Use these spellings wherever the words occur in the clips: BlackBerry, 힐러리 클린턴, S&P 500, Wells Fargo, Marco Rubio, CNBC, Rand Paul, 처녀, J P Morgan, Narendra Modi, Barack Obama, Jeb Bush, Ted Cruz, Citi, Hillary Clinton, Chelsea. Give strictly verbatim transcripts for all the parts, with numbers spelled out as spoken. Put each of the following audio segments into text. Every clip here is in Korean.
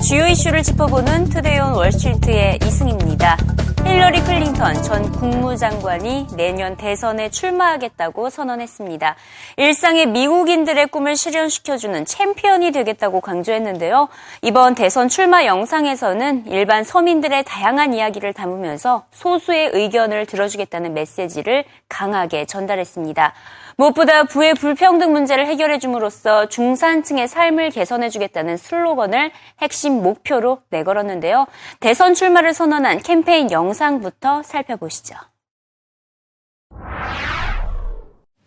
오늘의 주요 이슈를 짚어보는 투데이온 월스트리트의 이승입니다. 힐러리 클린턴 전 국무장관이 내년 대선에 출마하겠다고 선언했습니다. 일상의 미국인들의 꿈을 실현시켜주는 챔피언이 되겠다고 강조했는데요. 이번 대선 출마 영상에서는 일반 서민들의 다양한 이야기를 담으면서 소수의 의견을 들어주겠다는 메시지를 강하게 전달했습니다. 무엇보다 부의 불평등 문제를 해결해줌으로써 중산층의 삶을 개선해주겠다는 슬로건을 핵심 목표로 내걸었는데요. 대선 출마를 선언한 캠페인 영상부터 살펴보시죠.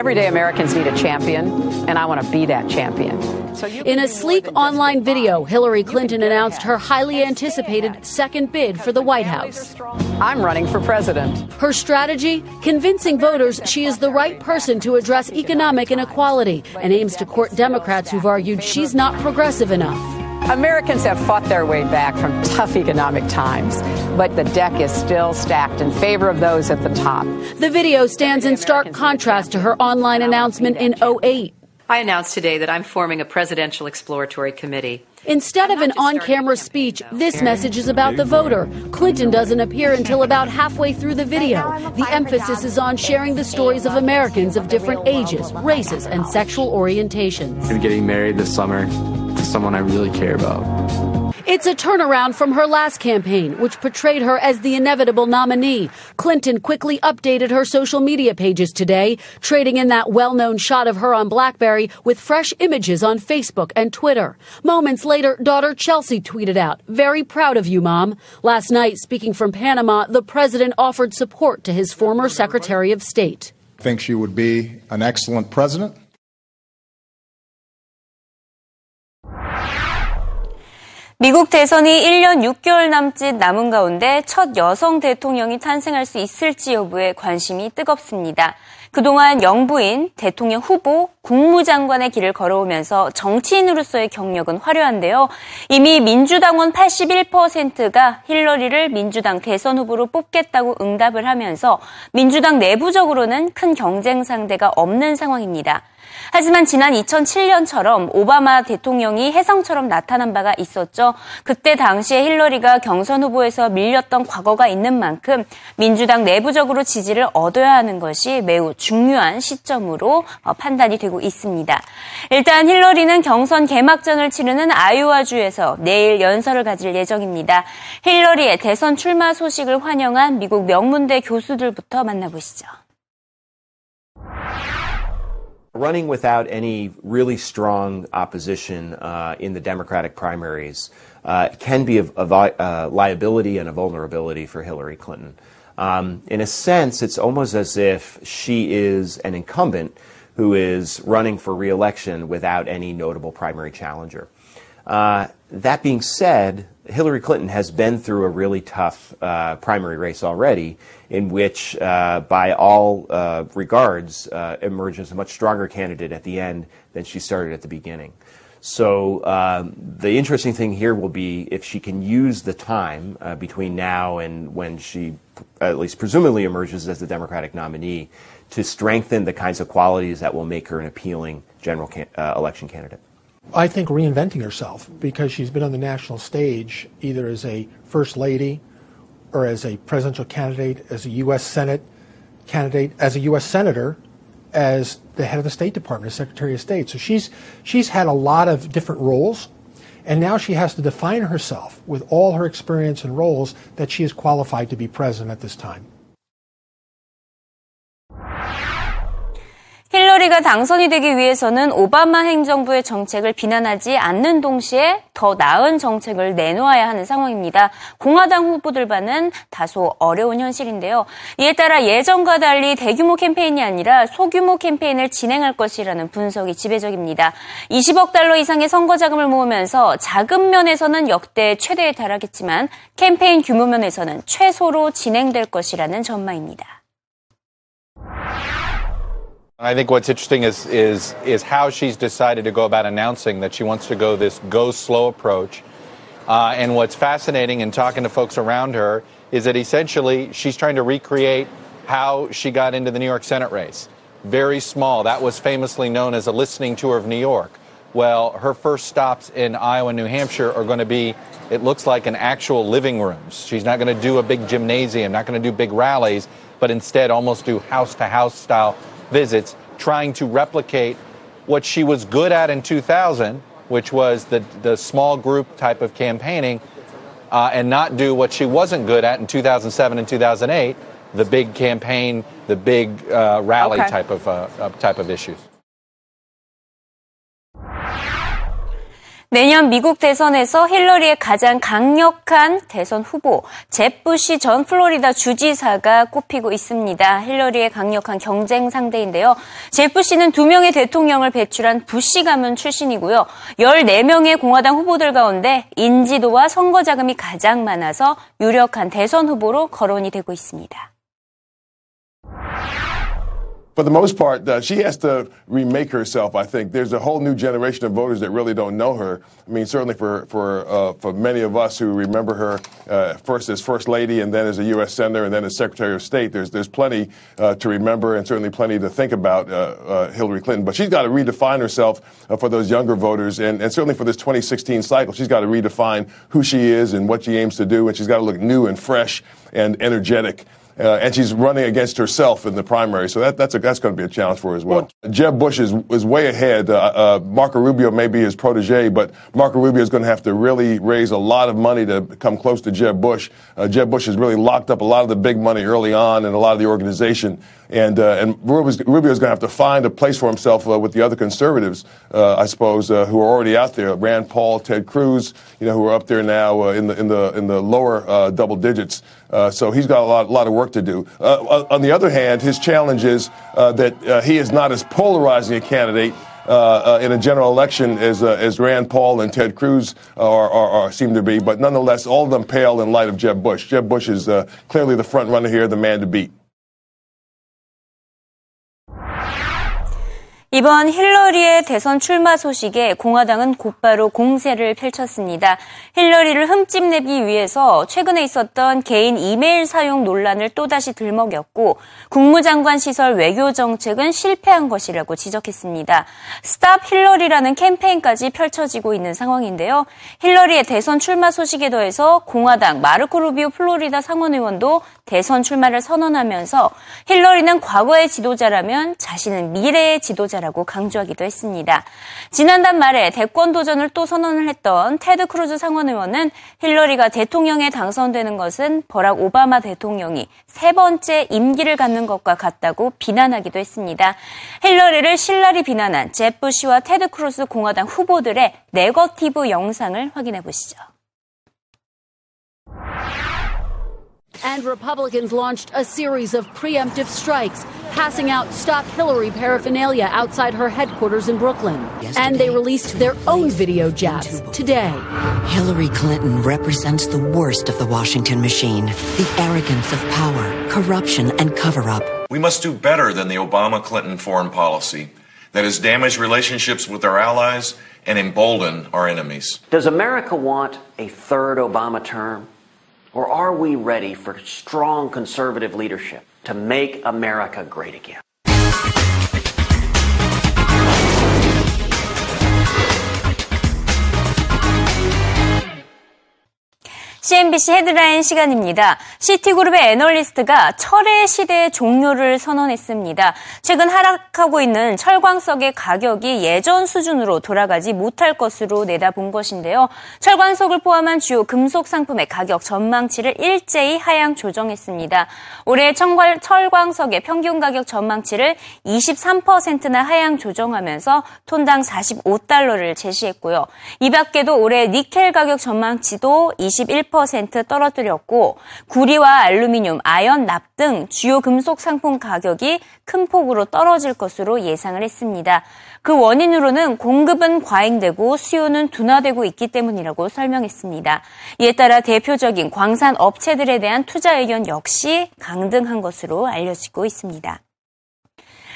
Everyday Americans need a champion, and I want to be that champion. In a sleek online video, Hillary Clinton announced her highly anticipated second bid for the White House. I'm running for president. Her strategy? Convincing voters she is the right person to address economic inequality and aims to court Democrats who've argued she's not progressive enough. Americans have fought their way back from tough economic times, but the deck is still stacked in favor of those at the top. The video stands in stark contrast to her online announcement in oh eight. I announced today that I'm forming a presidential exploratory committee. Instead of an on-camera speech, this message is about the voter. Clinton doesn't appear until about halfway through the video. The emphasis is on sharing the stories of Americans of different ages, races, and sexual orientations. I'm getting married this summer to someone I really care about. It's a turnaround from her last campaign, which portrayed her as the inevitable nominee. Clinton quickly updated her social media pages today, trading in that well-known shot of her on BlackBerry with fresh images on Facebook and Twitter. Moments later, daughter Chelsea tweeted out, "Very proud of you, Mom." Last night, speaking from Panama, the president offered support to his former Secretary of State. I think she would be an excellent president. 미국 대선이 일 년 육 개월 남짓 남은 가운데 첫 여성 대통령이 탄생할 수 있을지 여부에 관심이 뜨겁습니다. 그동안 영부인, 대통령 후보, 국무장관의 길을 걸어오면서 정치인으로서의 경력은 화려한데요. 이미 민주당원 팔십일 퍼센트가 힐러리를 민주당 대선 후보로 뽑겠다고 응답을 하면서 민주당 내부적으로는 큰 경쟁 상대가 없는 상황입니다. 하지만 지난 이천칠 년처럼 오바마 대통령이 혜성처럼 나타난 바가 있었죠. 그때 당시에 힐러리가 경선 후보에서 밀렸던 과거가 있는 만큼 민주당 내부적으로 지지를 얻어야 하는 것이 매우 중요한 시점으로 판단이 되고 있습니다. 일단 힐러리는 경선 개막전을 치르는 아이오와주에서 내일 연설을 가질 예정입니다. 힐러리의 대선 출마 소식을 환영한 미국 명문대 교수들부터 만나보시죠. Running without any really strong opposition uh, in the Democratic primaries uh, can be a, a vi- uh, liability and a vulnerability for Hillary Clinton. Um, in a sense, it's almost as if she is an incumbent who is running for re-election without any notable primary challenger. Uh, that being said, Hillary Clinton has been through a really tough uh, primary race already, in which, uh, by all uh, regards, uh, emerged as a much stronger candidate at the end than she started at the beginning. So um, the interesting thing here will be if she can use the time uh, between now and when she, at least presumably, emerges as the Democratic nominee to strengthen the kinds of qualities that will make her an appealing general can- uh, election candidate. I think reinventing herself, because she's been on the national stage either as a first lady or as a presidential candidate, as a U S Senate candidate, as a U S Senator, as the head of the State Department, as Secretary of State. So she's she's had a lot of different roles, and now she has to define herself with all her experience and roles that she is qualified to be president at this time. 힐러리가 당선이 되기 위해서는 오바마 행정부의 정책을 비난하지 않는 동시에 더 나은 정책을 내놓아야 하는 상황입니다. 공화당 후보들과는 다소 어려운 현실인데요. 이에 따라 예전과 달리 대규모 캠페인이 아니라 소규모 캠페인을 진행할 것이라는 분석이 지배적입니다. 이십억 달러 이상의 선거 자금을 모으면서 자금 면에서는 역대 최대에 달하겠지만 캠페인 규모 면에서는 최소로 진행될 것이라는 전망입니다. I think what's interesting is, is is how she's decided to go about announcing that she wants to go this go slow approach. Uh, and what's fascinating in talking to folks around her is that essentially she's trying to recreate how she got into the New York Senate race. Very small. That was famously known as a listening tour of New York. well, her first stops in Iowa and New Hampshire are going to be, it looks like, an actual living rooms. She's not going to do a big gymnasium, not going to do big rallies, but instead almost do house-to-house style visits, trying to replicate what she was good at in two thousand, which was the, the small group type of campaigning, uh, and not do what she wasn't good at in two thousand seven and two thousand eight, the big campaign, the big uh, rally okay. type of uh, type of issues. 내년 미국 대선에서 힐러리의 가장 강력한 대선 후보 잽 부시 전 플로리다 주지사가 꼽히고 있습니다. 힐러리의 강력한 경쟁 상대인데요. 잽 부시는 두 명의 대통령을 배출한 부시 가문 출신이고요. 열네 명의 공화당 후보들 가운데 인지도와 선거 자금이 가장 많아서 유력한 대선 후보로 거론이 되고 있습니다. For the most part, uh, she has to remake herself, I think. There's a whole new generation of voters that really don't know her. I mean, certainly for for uh, for many of us who remember her uh, first as First Lady and then as a U S Senator and then as Secretary of State, there's there's plenty uh, to remember and certainly plenty to think about uh, uh, Hillary Clinton. But she's got to redefine herself uh, for those younger voters. And, and certainly for this twenty sixteen cycle, she's got to redefine who she is and what she aims to do. And she's got to look new and fresh and energetic. Uh, and she's running against herself in the primary, so that, that's a, that's going to be a challenge for her as well. well Jeb Bush is is way ahead. Uh, uh, Marco Rubio may be his protege, but Marco Rubio is going to have to really raise a lot of money to come close to Jeb Bush. Uh, Jeb Bush has really locked up a lot of the big money early on and a lot of the organization. And uh, and Rubio's, Rubio's going to have to find a place for himself uh, with the other conservatives, uh, I suppose, uh, who are already out there. Rand Paul, Ted Cruz, you know, who are up there now uh, in the in the in the lower uh, double digits. Uh, so he's got a lot a lot of work to do. Uh, on the other hand, his challenge is uh, that uh, he is not as polarizing a candidate Uh, uh, in a general election as uh, as Rand Paul and Ted Cruz are, are, are seem to be, but nonetheless, all of them pale in light of Jeb Bush. Jeb Bush is uh, clearly the front runner here, the man to beat. 이번 힐러리의 대선 출마 소식에 공화당은 곧바로 공세를 펼쳤습니다. 힐러리를 흠집내기 위해서 최근에 있었던 개인 이메일 사용 논란을 또다시 들먹였고 국무장관 시절 외교 정책은 실패한 것이라고 지적했습니다. 스탑 힐러리라는 캠페인까지 펼쳐지고 있는 상황인데요. 힐러리의 대선 출마 소식에 더해서 공화당 마르코 루비오 플로리다 상원의원도 대선 출마를 선언하면서 힐러리는 과거의 지도자라면 자신은 미래의 지도자 라고 강조하기도 했습니다. 지난달 말에 대권 도전을 또 선언을 했던 테드 크루즈 상원의원은 힐러리가 대통령에 당선되는 것은 버락 오바마 대통령이 세 번째 임기를 갖는 것과 같다고 비난하기도 했습니다. 힐러리를 신랄히 비난한 잽 부시와 테드 크루즈 공화당 후보들의 네거티브 영상을 확인해 보시죠. And Republicans launched a series of preemptive strikes, passing out Stop Hillary paraphernalia outside her headquarters in Brooklyn. Yesterday, and they released their own video jabs today. Hillary Clinton represents the worst of the Washington machine, the arrogance of power, corruption, and cover-up. We must do better than the Obama-Clinton foreign policy that has damaged relationships with our allies and emboldened our enemies. Does America want a third Obama term? Or are we ready for strong conservative leadership to make America great again? 씨엔비씨 헤드라인 시간입니다. 시티그룹의 애널리스트가 철의 시대의 종료를 선언했습니다. 최근 하락하고 있는 철광석의 가격이 예전 수준으로 돌아가지 못할 것으로 내다본 것인데요. 철광석을 포함한 주요 금속 상품의 가격 전망치를 일제히 하향 조정했습니다. 올해 철광석의 평균 가격 전망치를 이십삼 퍼센트나 하향 조정하면서 톤당 사십오 달러를 제시했고요. 이 밖에도 올해 니켈 가격 전망치도 이십일 퍼센트 떨어뜨렸고 구리와 알루미늄, 아연, 납 등 주요 금속 상품 가격이 큰 폭으로 떨어질 것으로 예상을 했습니다. 그 원인으로는 공급은 과잉되고 수요는 둔화되고 있기 때문이라고 설명했습니다. 이에 따라 대표적인 광산 업체들에 대한 투자 의견 역시 강등한 것으로 알려지고 있습니다.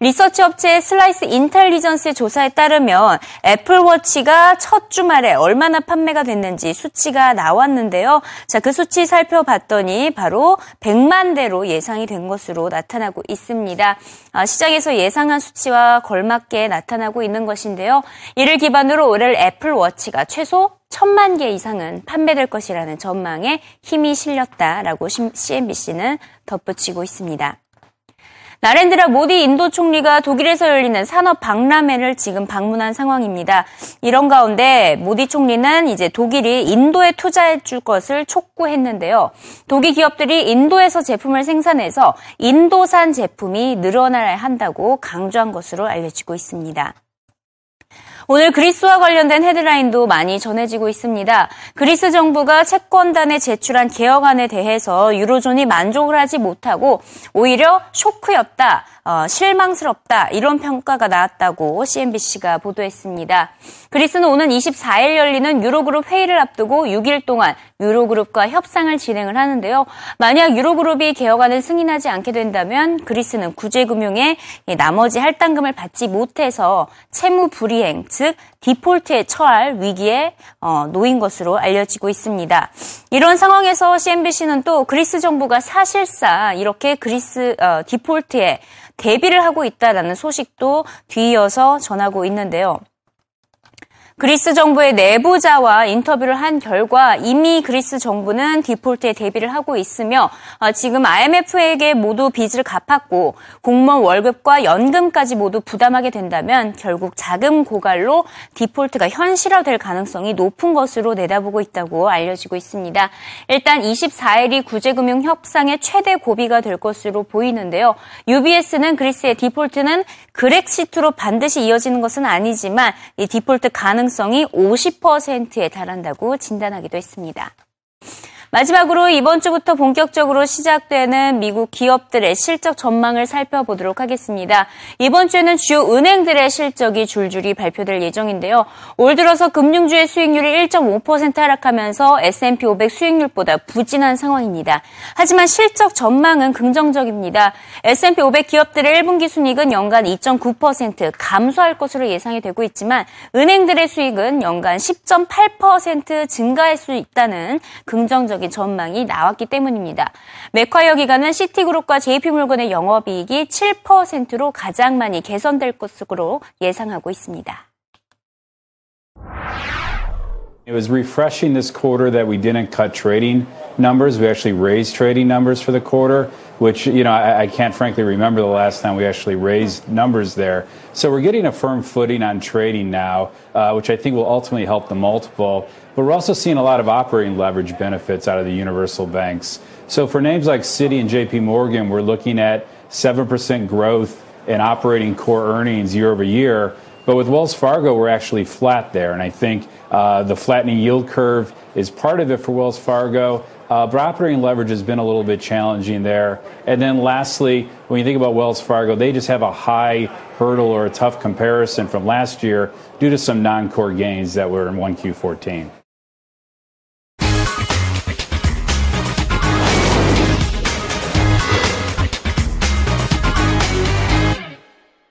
리서치 업체 슬라이스 인텔리전스의 조사에 따르면 애플워치가 첫 주말에 얼마나 판매가 됐는지 수치가 나왔는데요. 자, 그 수치 살펴봤더니 바로 백만 대로 예상이 된 것으로 나타나고 있습니다. 아, 시장에서 예상한 수치와 걸맞게 나타나고 있는 것인데요. 이를 기반으로 올해를 애플워치가 최소 천만 개 이상은 판매될 것이라는 전망에 힘이 실렸다라고 씨엔비씨는 덧붙이고 있습니다. 나렌드라 모디 인도 총리가 독일에서 열리는 산업 박람회를 지금 방문한 상황입니다. 이런 가운데 모디 총리는 이제 독일이 인도에 투자해 줄 것을 촉구했는데요. 독일 기업들이 인도에서 제품을 생산해서 인도산 제품이 늘어나야 한다고 강조한 것으로 알려지고 있습니다. 오늘 그리스와 관련된 헤드라인도 많이 전해지고 있습니다. 그리스 정부가 채권단에 제출한 개혁안에 대해서 유로존이 만족을 하지 못하고 오히려 쇼크였다, 어, 실망스럽다 이런 평가가 나왔다고 씨엔비씨가 보도했습니다. 그리스는 오는 이십사일 열리는 유로그룹 회의를 앞두고 육일 동안 유로그룹과 협상을 진행을 하는데요. 만약 유로그룹이 개혁안을 승인하지 않게 된다면 그리스는 구제금융의 나머지 할당금을 받지 못해서 채무 불이행, 즉 디폴트에 처할 위기에 놓인 것으로 알려지고 있습니다. 이런 상황에서 씨엔비씨는 또 그리스 정부가 사실상 이렇게 그리스 어, 디폴트에 대비를 하고 있다라는 소식도 뒤이어서 전하고 있는데요. 그리스 정부의 내부자와 인터뷰를 한 결과 이미 그리스 정부는 디폴트에 대비를 하고 있으며 지금 아이엠에프에게 모두 빚을 갚았고 공무원 월급과 연금까지 모두 부담하게 된다면 결국 자금 고갈로 디폴트가 현실화될 가능성이 높은 것으로 내다보고 있다고 알려지고 있습니다. 일단 이십사일이 구제금융 협상의 최대 고비가 될 것으로 보이는데요. 유비에스는 그리스의 디폴트는 그렉시트로 반드시 이어지는 것은 아니지만 이 디폴트 가능 가능성이 오십 퍼센트에 달한다고 진단하기도 했습니다. 마지막으로 이번 주부터 본격적으로 시작되는 미국 기업들의 실적 전망을 살펴보도록 하겠습니다. 이번 주에는 주요 은행들의 실적이 줄줄이 발표될 예정인데요. 올 들어서 금융주의 수익률이 일 점 오 퍼센트 하락하면서 에스 앤 피 오백 수익률보다 부진한 상황입니다. 하지만 실적 전망은 긍정적입니다. 에스 앤 피 오백 기업들의 일 분기 순이익은 연간 이 점 구 퍼센트 감소할 것으로 예상이 되고 있지만 은행들의 수익은 연간 십 점 팔 퍼센트 증가할 수 있다는 긍정적인 전망이 나왔기 때문입니다. 맥콰이어 기관은 시티그룹과 제이피모건의 영업이익이 칠 퍼센트로 가장 많이 개선될 것으로 예상하고 있습니다. It was refreshing this quarter that we didn't cut trading numbers. We actually raised trading numbers for the quarter, which, you know, I, I can't frankly remember the last time we actually raised numbers there. So we're getting a firm footing on trading now, uh, which I think will ultimately help the multiple. But we're also seeing a lot of operating leverage benefits out of the universal banks. So for names like Citi and J P Morgan, we're looking at seven percent growth in operating core earnings year over year. But with Wells Fargo, we're actually flat there. And I think uh, the flattening yield curve is part of it for Wells Fargo. Uh, but operating leverage has been a little bit challenging there. And then lastly, when you think about Wells Fargo, they just have a high hurdle or a tough comparison from last year due to some non-core gains that were in one Q fourteen.